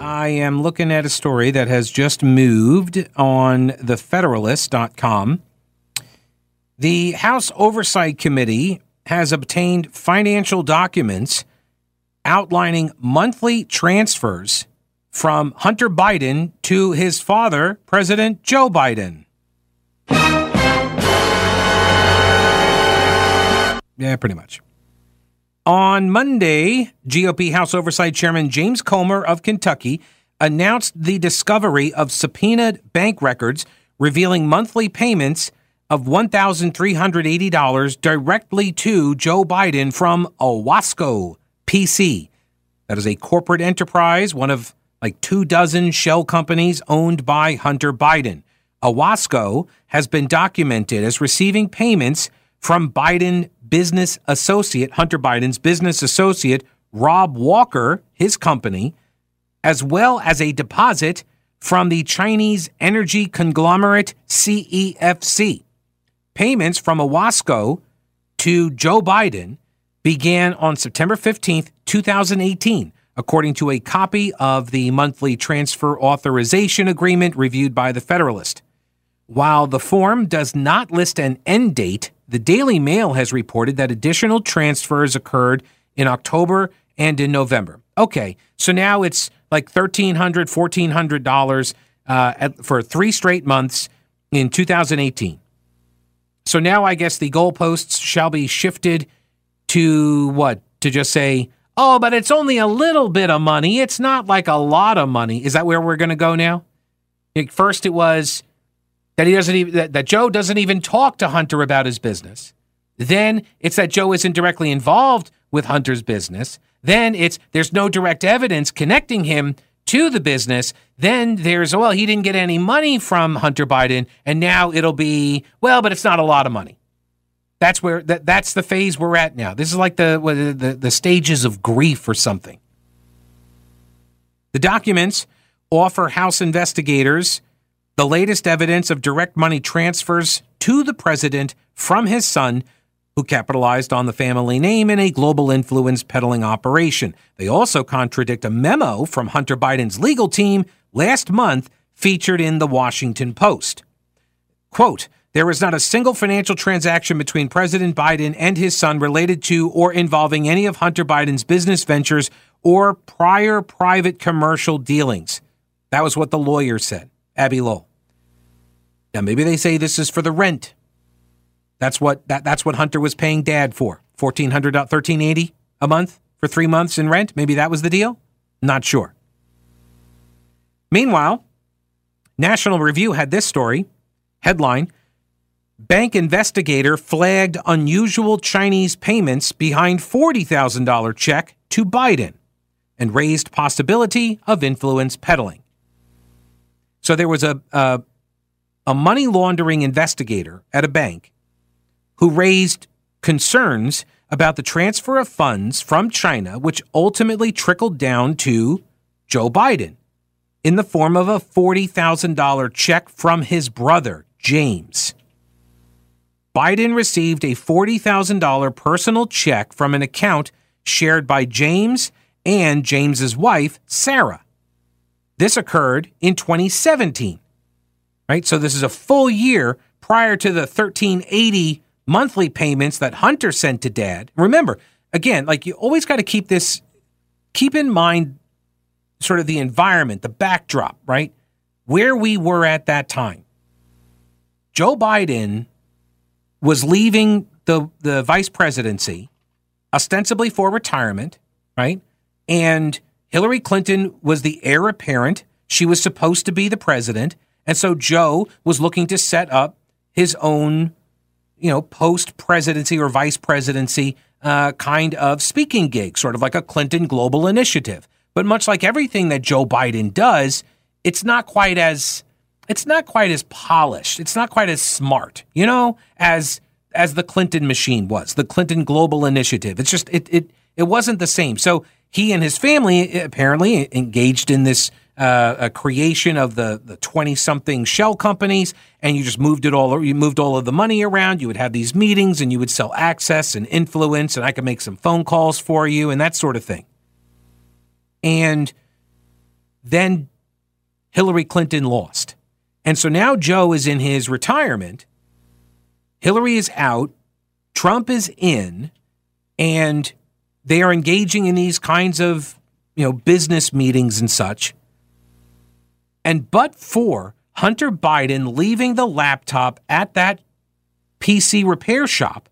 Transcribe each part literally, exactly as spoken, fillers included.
I am looking at a story that has just moved on the federalist dot com. The House Oversight Committee has obtained financial documents outlining monthly transfers from Hunter Biden to his father, President Joe Biden. Yeah, pretty much. On Monday, G O P House Oversight Chairman James Comer of Kentucky announced the discovery of subpoenaed bank records revealing monthly payments of one thousand three hundred eighty dollars directly to Joe Biden from Owasco P C. That is a corporate enterprise, one of like two dozen shell companies owned by Hunter Biden. Owasco has been documented as receiving payments from Biden business associate, Hunter Biden's business associate, Rob Walker, his company, as well as a deposit from the Chinese energy conglomerate C E F C. Payments from Owasco to Joe Biden began on September fifteenth, twenty eighteen, according to a copy of the monthly transfer authorization agreement reviewed by The Federalist. While the form does not list an end date, the Daily Mail has reported that additional transfers occurred in October and in November. Okay, so now it's like thirteen hundred dollars, fourteen hundred dollars uh, at, for three straight months in two thousand eighteen. So now I guess the goalposts shall be shifted to what? To just say, oh, but it's only a little bit of money. It's not like a lot of money. Is that where we're going to go now? At first, it was that he doesn't even, that, that Joe doesn't even talk to Hunter about his business. Then it's that Joe isn't directly involved with Hunter's business. Then it's there's no direct evidence connecting him to the business. Then there's, well, he didn't get any money from Hunter Biden, and now it'll be, well, but it's not a lot of money. That's where that, that's the phase we're at now. This is like the, the the stages of grief or something. The documents offer House investigators the latest evidence of direct money transfers to the president from his son, who capitalized on the family name in a global influence peddling operation. They also contradict a memo from Hunter Biden's legal team last month featured in the Washington Post. Quote, "There is not a single financial transaction between President Biden and his son related to or involving any of Hunter Biden's business ventures or prior private commercial dealings." That was what the lawyer said, Abbe Lowell. Now, maybe they say this is for the rent. That's what that, that's what Hunter was paying Dad for, fourteen hundred dollars, thirteen eighty a month for three months in rent. Maybe that was the deal. Not sure. Meanwhile, National Review had this story, headline, "Bank investigator flagged unusual Chinese payments behind forty thousand dollars check to Biden and raised possibility of influence peddling." So there was a, a, a money laundering investigator at a bank who raised concerns about the transfer of funds from China, which ultimately trickled down to Joe Biden in the form of a forty thousand dollars check from his brother, James. Biden received a forty thousand dollars personal check from an account shared by James and James's wife, Sarah. This occurred in twenty seventeen, right? So this is a full year prior to the thirteen eighty monthly payments that Hunter sent to Dad. Remember, again, like you always got to keep this, keep in mind sort of the environment, the backdrop, right? Where we were at that time. Joe Biden was leaving the, the vice presidency, ostensibly for retirement, right? And Hillary Clinton was the heir apparent. She was supposed to be the president. And so Joe was looking to set up his own, you know, post-presidency or vice presidency uh, kind of speaking gig, sort of like a Clinton Global Initiative, But much like everything that Joe Biden does, it's not quite as it's not quite as polished. It's not quite as smart, you know, as as the Clinton machine was, the Clinton Global Initiative. It's just it it it wasn't the same. So he and his family apparently engaged in this uh, a creation of the the twenty-something shell companies, and you just moved it all. You moved all of the money around. You would have these meetings, and you would sell access and influence, and I could make some phone calls for you, and that sort of thing. And then Hillary Clinton lost. And so now Joe is in his retirement. Hillary is out. Trump is in. And they are engaging in these kinds of, you know, business meetings and such. And but for Hunter Biden leaving the laptop at that P C repair shop,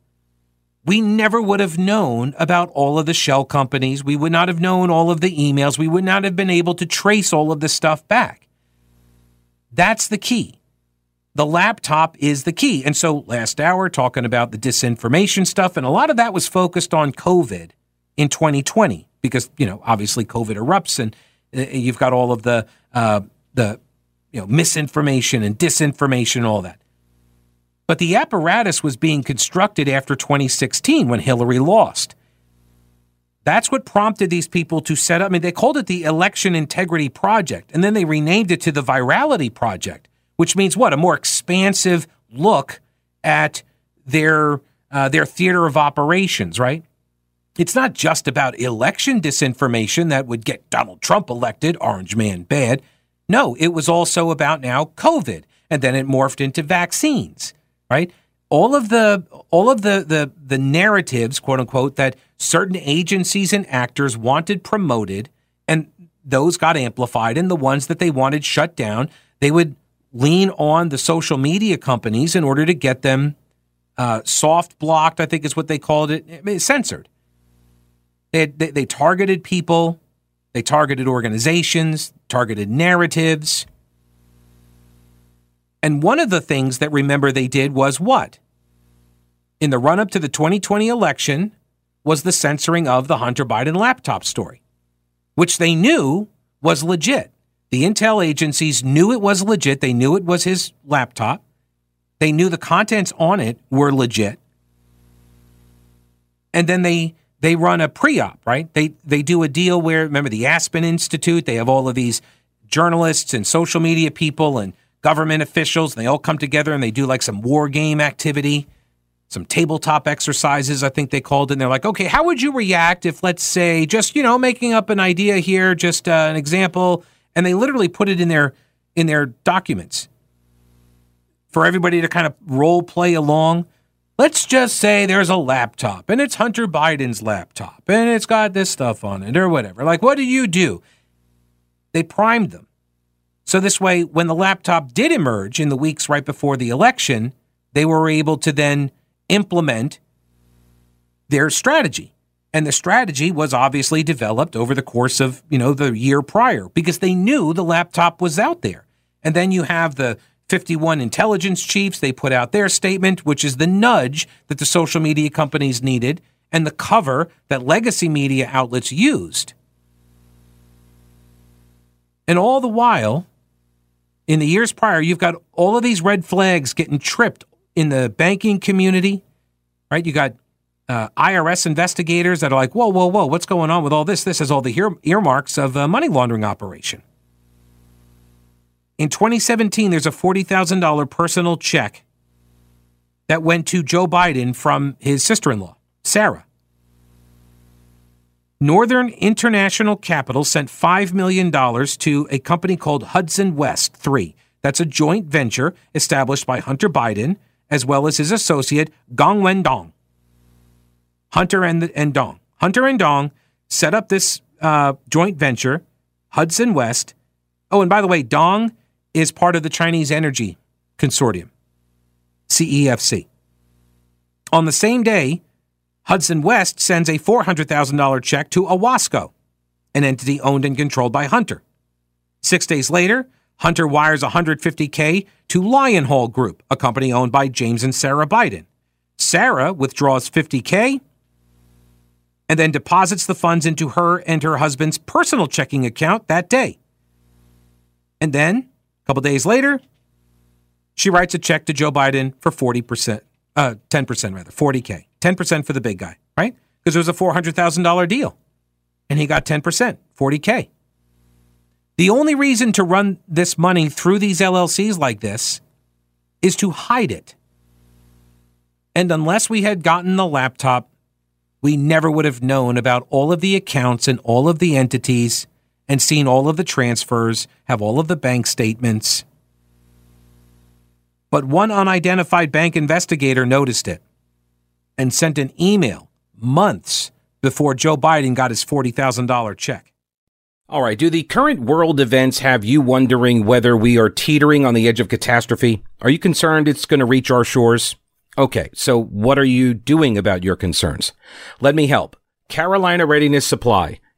we never would have known about all of the shell companies. We would not have known all of the emails. We would not have been able to trace all of this stuff back. That's the key. The laptop is the key. And so last hour, talking about the disinformation stuff, and a lot of that was focused on COVID in twenty twenty because, you know, obviously COVID erupts and you've got all of the, uh, the you know, misinformation and disinformation, all that. But the apparatus was being constructed after twenty sixteen when Hillary lost. That's what prompted these people to set up. I mean, they called it the Election Integrity Project, and then they renamed it to the Virality Project, which means what? A more expansive look at their uh, their theater of operations, right? It's not just about election disinformation that would get Donald Trump elected, orange man bad. No, it was also about now COVID, and then it morphed into vaccines. Right. All of the all of the, the the narratives, quote unquote, that certain agencies and actors wanted promoted and those got amplified, and the ones that they wanted shut down, they would lean on the social media companies in order to get them uh, soft blocked, I think is what they called it, I mean, censored. They, they, they targeted people. They targeted organizations, targeted narratives. And one of the things that, remember, they did was what? In the run-up to the twenty twenty election was the censoring of the Hunter Biden laptop story, which they knew was legit. The intel agencies knew it was legit. They knew it was his laptop. They knew the contents on it were legit. And then they they run a pre-op, right? They, they do a deal where, remember, the Aspen Institute, they have all of these journalists and social media people and government officials, and they all come together and they do like some war game activity, some tabletop exercises, I think they called it. And they're like, okay, how would you react if, let's say, just, you know, making up an idea here, just uh, an example. And they literally put it in their in their documents for everybody to kind of role play along. Let's just say there's a laptop and it's Hunter Biden's laptop and it's got this stuff on it or whatever. Like, what do you do? They primed them. So this way, when the laptop did emerge in the weeks right before the election, they were able to then implement their strategy. And the strategy was obviously developed over the course of, you know, the year prior because they knew the laptop was out there. And then you have the fifty-one intelligence chiefs. They put out their statement, which is the nudge that the social media companies needed and the cover that legacy media outlets used. And all the while, in the years prior, you've got all of these red flags getting tripped in the banking community, right? You got uh, I R S investigators that are like, whoa, whoa, whoa, what's going on with all this? This has all the earmarks of a money laundering operation. In twenty seventeen, there's a forty thousand dollars personal check that went to Joe Biden from his sister-in-law, Sarah. Northern International Capital sent five million dollars to a company called Hudson West three. That's a joint venture established by Hunter Biden as well as his associate, Gongwen Dong. Hunter and, the, and Dong. Hunter and Dong set up this uh, joint venture, Hudson West. Oh, and by the way, Dong is part of the Chinese Energy Consortium, C E F C. On the same day, Hudson West sends a four hundred thousand dollars check to Owasco, an entity owned and controlled by Hunter. Six days later, Hunter wires one hundred fifty thousand dollars to Lionhole Group, a company owned by James and Sarah Biden. Sarah withdraws fifty thousand dollars. and then deposits the funds into her and her husband's personal checking account that day. And then, a couple days later, she writes a check to Joe Biden for forty percent, uh, ten percent rather, forty K, ten percent for the big guy, right? Because it was a four hundred thousand dollars deal, and he got ten percent, forty K. The only reason to run this money through these L L Cs like this is to hide it. And unless we had gotten the laptop, we never would have known about all of the accounts and all of the entities and seen all of the transfers, have all of the bank statements. But one unidentified bank investigator noticed it and sent an email months before Joe Biden got his forty thousand dollars check. All right. Do the current world events have you wondering whether we are teetering on the edge of catastrophe? Are you concerned it's going to reach our shores? Okay. So what are you doing about your concerns? Let me help. Carolina Readiness Supply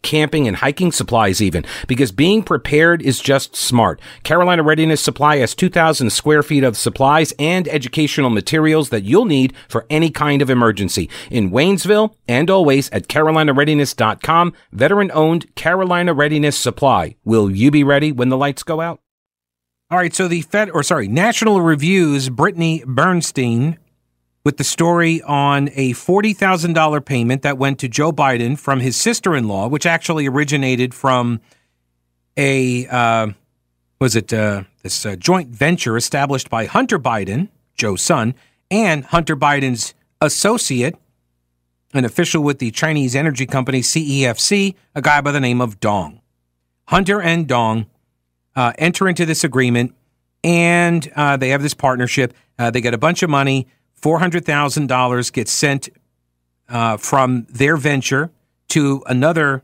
camping and hiking supplies even, because being prepared is just smart. Carolina Readiness Supply has two thousand square feet of supplies and educational materials that you'll need for any kind of emergency in Waynesville and always at carolina readiness dot com. Veteran-owned Carolina Readiness Supply. Will you be ready when the lights go out? All right, so the Fed, or sorry, National Review's Brittany Bernstein with the story on a forty thousand dollars payment that went to Joe Biden from his sister-in-law, which actually originated from a, uh, was it uh, this uh, joint venture established by Hunter Biden, Joe's son, and Hunter Biden's associate, an official with the Chinese energy company C E F C, a guy by the name of Dong. Hunter and Dong uh, enter into this agreement, and uh, they have this partnership. Uh, they get a bunch of money. four hundred thousand dollars gets sent uh, from their venture to another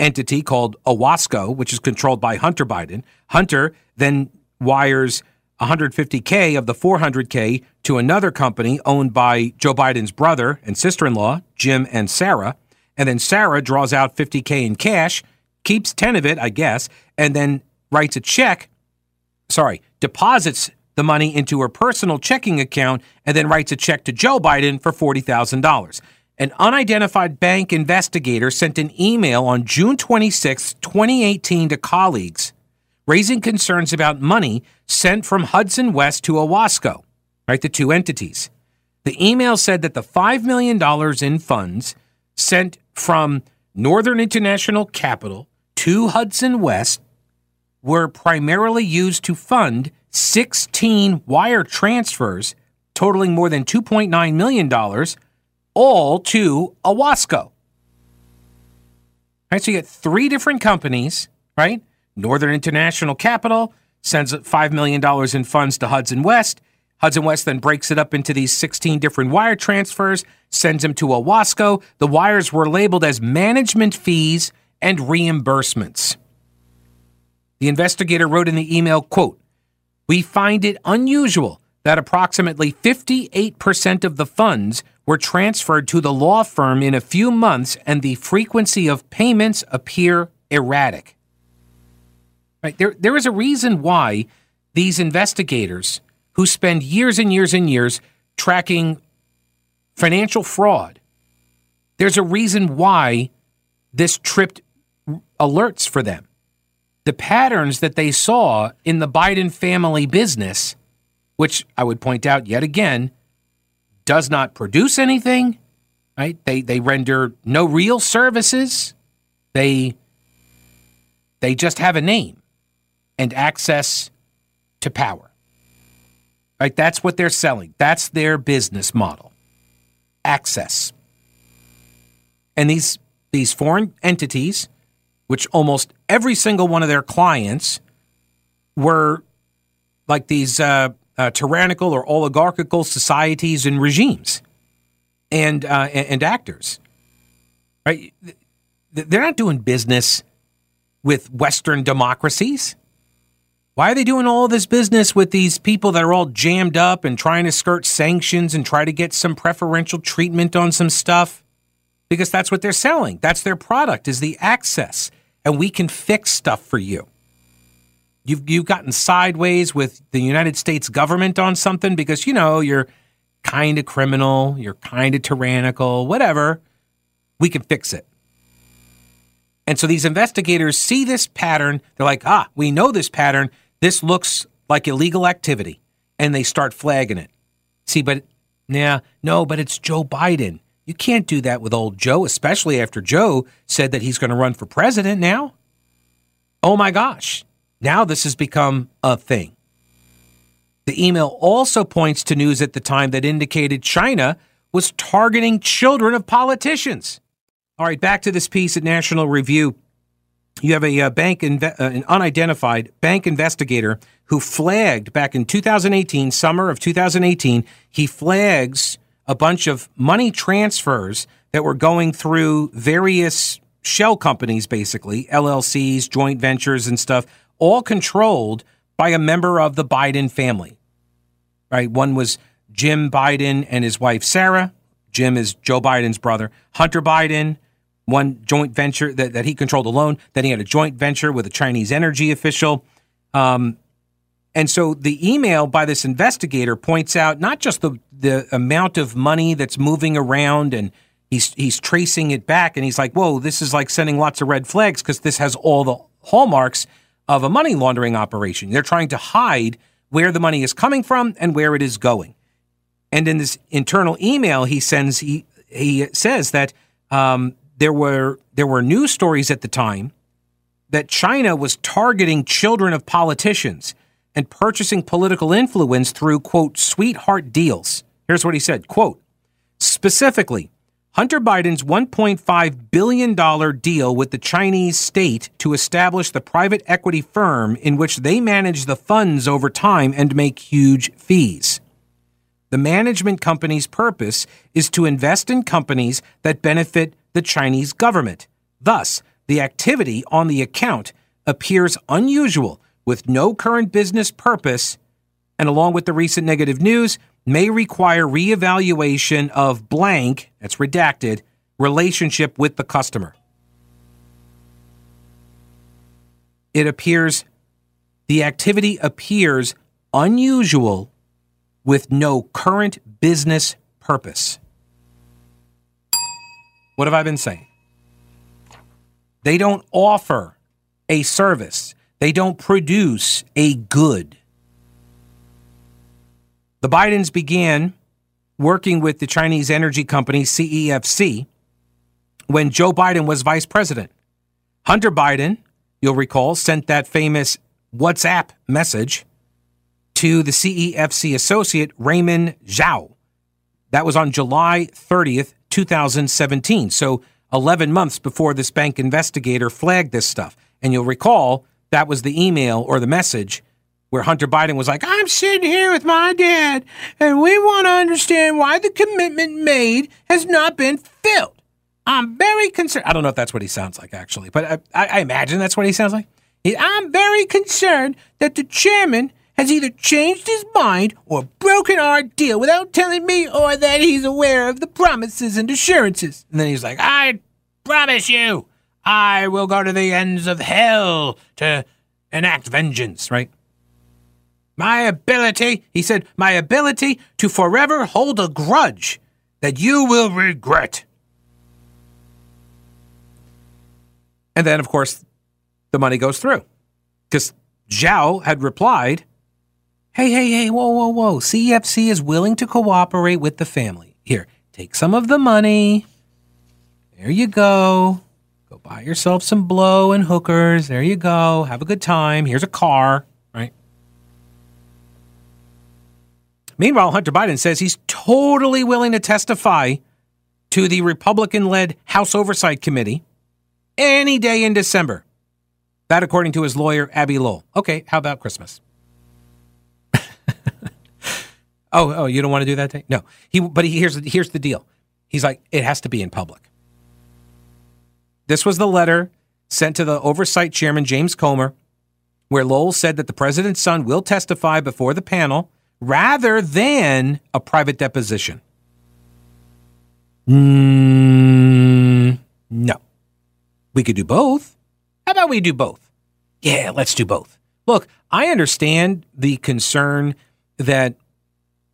entity called Owasco, which is controlled by Hunter Biden. Hunter then wires one hundred fifty K of the four hundred K to another company owned by Joe Biden's brother and sister-in-law, Jim and Sarah. And then Sarah draws out fifty K in cash, keeps ten of it, I guess, and then writes a check, sorry, deposits the money into her personal checking account, and then writes a check to Joe Biden for forty thousand dollars. An unidentified bank investigator sent an email on June twenty-sixth, twenty eighteen to colleagues, raising concerns about money sent from Hudson West to Owasco, right, the two entities. The email said that the five million dollars in funds sent from Northern International Capital to Hudson West were primarily used to fund sixteen wire transfers totaling more than two point nine million dollars, all to Owasco. All right, so you get three different companies, right? Northern International Capital sends five million dollars in funds to Hudson West. Hudson West then breaks it up into these sixteen different wire transfers, sends them to Owasco. The wires were labeled as management fees and reimbursements. The investigator wrote in the email, quote, "We find it unusual that approximately fifty-eight percent of the funds were transferred to the law firm in a few months, and the frequency of payments appear erratic." Right? There, there is a reason why these investigators who spend years and years and years tracking financial fraud, there's a reason why this tripped alerts for them. The patterns that they saw in the Biden family business, which I would point out yet again, does not produce anything, right? They they render no real services. They, they just have a name and access to power. Right? That's what they're selling. That's their business model. Access. And these these foreign entities, which almost every single one of their clients were like these uh, uh, tyrannical or oligarchical societies and regimes and uh, and actors, right? They're not doing business with Western democracies. Why are they doing all this business with these people that are all jammed up and trying to skirt sanctions and try to get some preferential treatment on some stuff? because that's what they're selling. That's their product, is the access. And we can fix stuff for you. You've, you've gotten sideways with the United States government on something because, you know, you're kind of criminal, you're kind of tyrannical, whatever. We can fix it. And so these investigators see this pattern. They're like, ah, we know this pattern. This looks like illegal activity. And they start flagging it. See, but nah, no, but it's Joe Biden. You can't do that with old Joe, especially after Joe said that he's going to run for president now. Oh, my gosh. Now this has become a thing. The email also points to news at the time that indicated China was targeting children of politicians. All right, back to this piece at National Review. You have a uh, bank, inve- uh, an unidentified bank investigator who flagged back in two thousand eighteen, summer of two thousand eighteen, he flags a bunch of money transfers that were going through various shell companies, basically, L L Cs, joint ventures and stuff, all controlled by a member of the Biden family, right? One was Jim Biden and his wife, Sarah. Jim is Joe Biden's brother. Hunter Biden, one joint venture that, that he controlled alone. Then he had a joint venture with a Chinese energy official. Um, and so the email by this investigator points out not just the, the amount of money that's moving around, and he's he's tracing it back, and he's like, whoa, this is like sending lots of red flags because this has all the hallmarks of a money laundering operation. They're trying to hide where the money is coming from and where it is going. And in this internal email he sends, he he says that um, there were there were news stories at the time that China was targeting children of politicians and purchasing political influence through, quote, sweetheart deals. Here's what he said, quote, specifically, Hunter Biden's one point five billion dollars deal with the Chinese state to establish the private equity firm in which they manage the funds over time and make huge fees. The management company's purpose is to invest in companies that benefit the Chinese government. Thus, the activity on the account appears unusual with no current business purpose, and along with the recent negative news, may require reevaluation of blank, that's redacted, relationship with the customer. It appears, the activity appears unusual with no current business purpose. What have I been saying? They don't offer a service. They don't produce a good. The Bidens began working with the Chinese energy company, C E F C, when Joe Biden was vice president. Hunter Biden, you'll recall, sent that famous WhatsApp message to the C E F C associate, Raymond Zhao. That was on July thirtieth, twenty seventeen, so eleven months before this bank investigator flagged this stuff. And you'll recall that was the email or the message where Hunter Biden was like, I'm sitting here with my dad, and we want to understand why the commitment made has not been filled. I'm very concerned. I don't know if that's what he sounds like, actually, but I, I imagine that's what he sounds like. He, I'm very concerned that the chairman has either changed his mind or broken our deal without telling me, or that he's aware of the promises and assurances. And then he's like, I promise you, I will go to the ends of hell to enact vengeance, right? My ability, he said, my ability to forever hold a grudge that you will regret. And then, of course, the money goes through because Zhao had replied, hey, hey, hey, whoa, whoa, whoa. C F C is willing to cooperate with the family. Here, take some of the money. There you go. Go buy yourself some blow and hookers. There you go. Have a good time. Here's a car. Meanwhile, Hunter Biden says he's totally willing to testify to the Republican-led House Oversight Committee any day in December. That, according to his lawyer, Abbe Lowell. Okay, how about Christmas? oh, oh, you don't want to do that thing? No. He, but he, here's, here's the deal. He's like, it has to be in public. This was the letter sent to the Oversight Chairman, James Comer, where Lowell said that the president's son will testify before the panel rather than a private deposition. Mm. We could do both. How about we do both? Yeah, let's do both. Look, I understand the concern that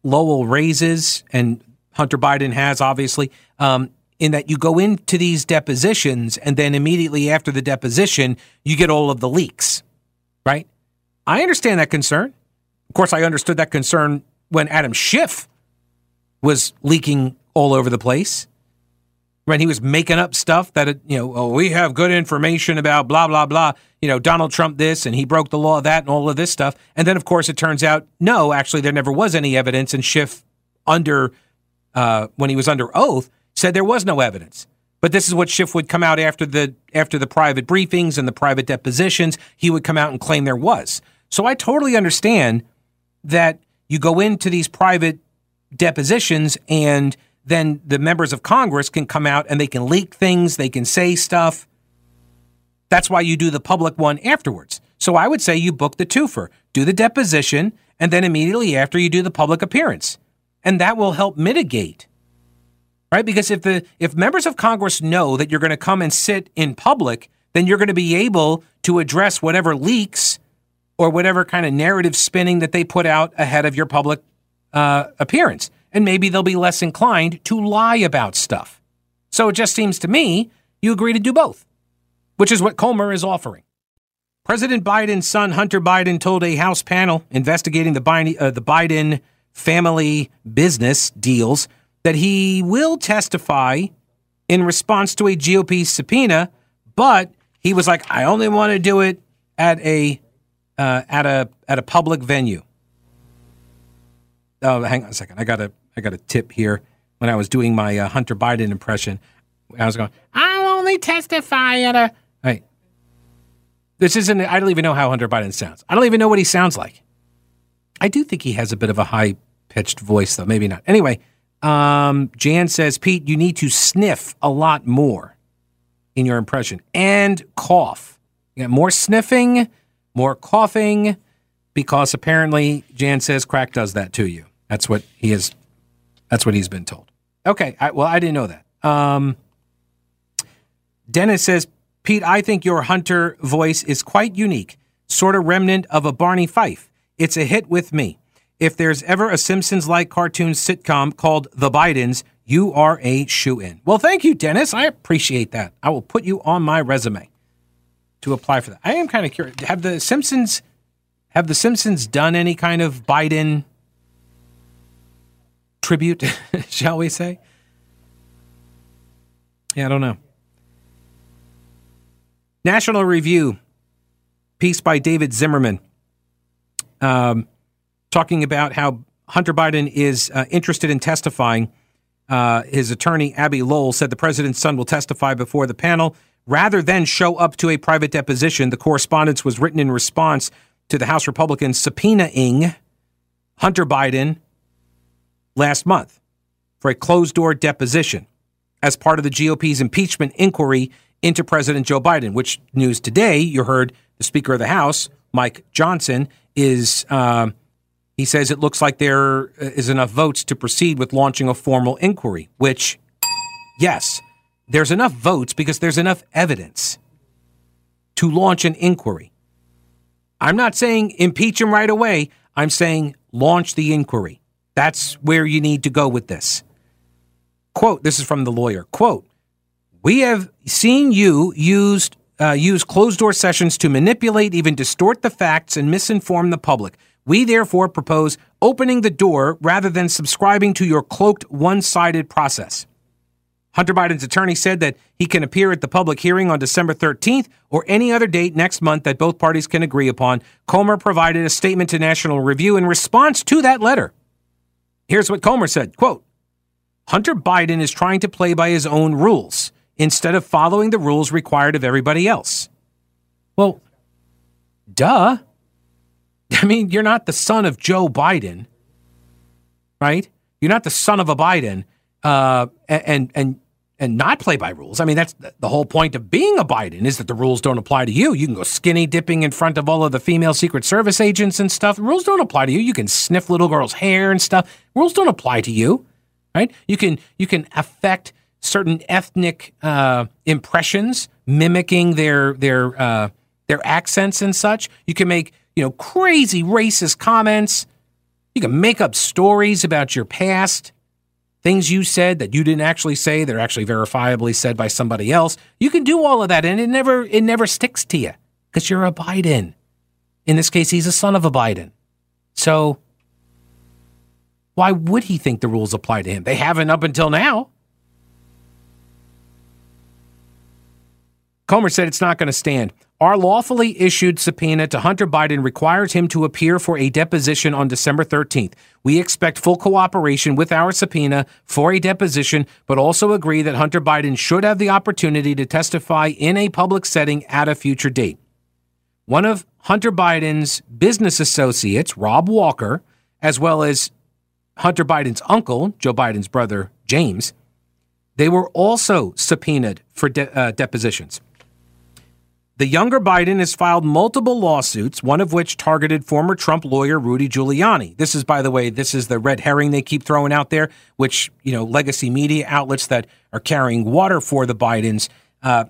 Lowell raises and Hunter Biden has, obviously, um, in that you go into these depositions and then immediately after the deposition, you get all of the leaks, right? I understand that concern. Of course, I understood that concern when Adam Schiff was leaking all over the place, when he was making up stuff that, it, you know, oh, we have good information about blah, blah, blah, you know, Donald Trump this, and he broke the law of that, and all of this stuff. And then, of course, it turns out, no, actually, there never was any evidence. And Schiff, under, uh, when he was under oath, said there was no evidence. But this is what Schiff would come out after the after the private briefings and the private depositions. He would come out and claim there was. So I totally understand that you go into these private depositions and then the members of Congress can come out and they can leak things, they can say stuff. That's why you do the public one afterwards. So I would say you book the twofer, do the deposition, and then immediately after you do the public appearance. And that will help mitigate, right? Because if the if members of Congress know that you're going to come and sit in public, then you're going to be able to address whatever leaks or whatever kind of narrative spinning that they put out ahead of your public uh, appearance. And maybe they'll be less inclined to lie about stuff. So it just seems to me you agree to do both, which is what Comer is offering. President Biden's son, Hunter Biden, told a House panel investigating the Biden, uh, the Biden family business deals that he will testify in response to a G O P subpoena, but he was like, I only want to do it at a uh, at a at a public venue. Oh, hang on a second. I got a I got a tip here. When I was doing my uh, Hunter Biden impression, I was going, I'll only testify at a... All right. This isn't... I don't even know how Hunter Biden sounds. I don't even know what he sounds like. I do think he has a bit of a high-pitched voice, though. Maybe not. Anyway, um, Jan says, Pete, you need to sniff a lot more in your impression. And cough. You got more sniffing, more coughing, because apparently Jan says crack does that to you. That's what he is. That's what he's been told. Okay. I, well, I didn't know that. Um, Dennis says, Pete, I think your Hunter voice is quite unique, sort of remnant of a Barney Fife. It's a hit with me. If there's ever a Simpsons-like cartoon sitcom called The Bidens, you are a shoo-in. Well, thank you, Dennis. I appreciate that. I will put you on my resume to apply for that. I am kind of curious. Have the Simpsons, have the Simpsons done any kind of Biden tribute, shall we say? Yeah, I don't know. National Review, piece by David Zimmerman, um, talking about how Hunter Biden is uh, interested in testifying. Uh, his attorney, Abbe Lowell, said the president's son will testify before the panel. Rather than show up to a private deposition, the correspondence was written in response to the House Republicans subpoenaing Hunter Biden last month for a closed-door deposition as part of the G O P's impeachment inquiry into President Joe Biden, which news today, you heard the Speaker of the House, Mike Johnson, is, uh, he says it looks like there is enough votes to proceed with launching a formal inquiry, which, yes, there's enough votes because there's enough evidence to launch an inquiry. I'm not saying impeach him right away. I'm saying launch the inquiry. That's where you need to go with this. Quote, this is from the lawyer, quote, we have seen you used, uh, use closed-door sessions to manipulate, even distort the facts and misinform the public. We therefore propose opening the door rather than subscribing to your cloaked one-sided process. Hunter Biden's attorney said that he can appear at the public hearing on December thirteenth or any other date next month that both parties can agree upon. Comer provided a statement to National Review in response to that letter. Here's what Comer said, quote, Hunter Biden is trying to play by his own rules instead of following the rules required of everybody else. Well, duh. I mean, you're not the son of Joe Biden, right? You're not the son of a Biden, uh, and, and, and not play by rules. I mean, that's the whole point of being a Biden is that the rules don't apply to you. You can go skinny dipping in front of all of the female Secret Service agents and stuff. The rules don't apply to you. You can sniff little girls' hair and stuff. Rules don't apply to you, right? You can you can affect certain ethnic uh, impressions, mimicking their their uh, their accents and such. You can make, you know, crazy racist comments. You can make up stories about your past, things you said that you didn't actually say that are actually verifiably said by somebody else. You can do all of that, and it never it never sticks to you because you're a Biden. In this case, he's a son of a Biden. So why would he think the rules apply to him? They haven't up until now. Comer said it's not going to stand. Our lawfully issued subpoena to Hunter Biden requires him to appear for a deposition on December thirteenth. We expect full cooperation with our subpoena for a deposition, but also agree that Hunter Biden should have the opportunity to testify in a public setting at a future date. One of Hunter Biden's business associates, Rob Walker, as well as Hunter Biden's uncle, Joe Biden's brother, James, they were also subpoenaed for de- uh, depositions. The younger Biden has filed multiple lawsuits, one of which targeted former Trump lawyer Rudy Giuliani. This is, by the way, this is the red herring they keep throwing out there, which, you know, legacy media outlets that are carrying water for the Bidens, uh,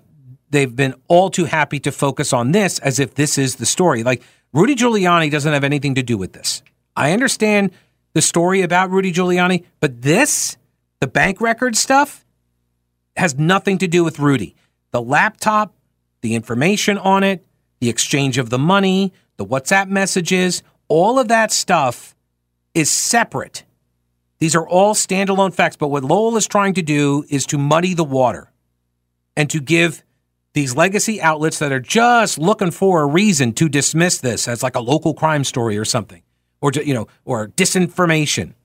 they've been all too happy to focus on this as if this is the story. Like, Rudy Giuliani doesn't have anything to do with this. I understand the story about Rudy Giuliani, but this, the bank record stuff, has nothing to do with Rudy. The laptop, the information on it, the exchange of the money, the WhatsApp messages, all of that stuff is separate. These are all standalone facts. But what Lowell is trying to do is to muddy the water and to give these legacy outlets that are just looking for a reason to dismiss this as like a local crime story or something, or, you know, or disinformation.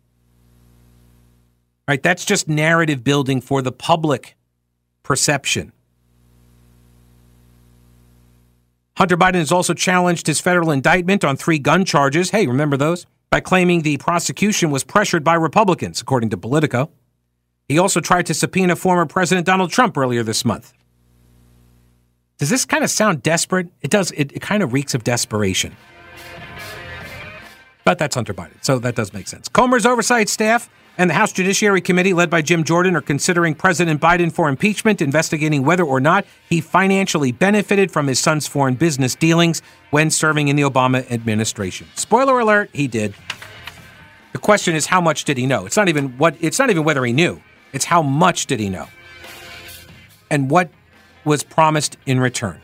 Right? That's just narrative building for the public perception. Hunter Biden has also challenged his federal indictment on three gun charges. Hey, remember those? By claiming the prosecution was pressured by Republicans, according to Politico. He also tried to subpoena former President Donald Trump earlier this month. Does this kind of sound desperate? It does. It, it kind of reeks of desperation. But that's Hunter Biden, so that does make sense. Comer's oversight staff and the House Judiciary Committee, led by Jim Jordan, are considering President Biden for impeachment, investigating whether or not he financially benefited from his son's foreign business dealings when serving in the Obama administration. Spoiler alert, he did. The question is, how much did he know? It's not even what, it's not even whether he knew. It's how much did he know? And what was promised in return?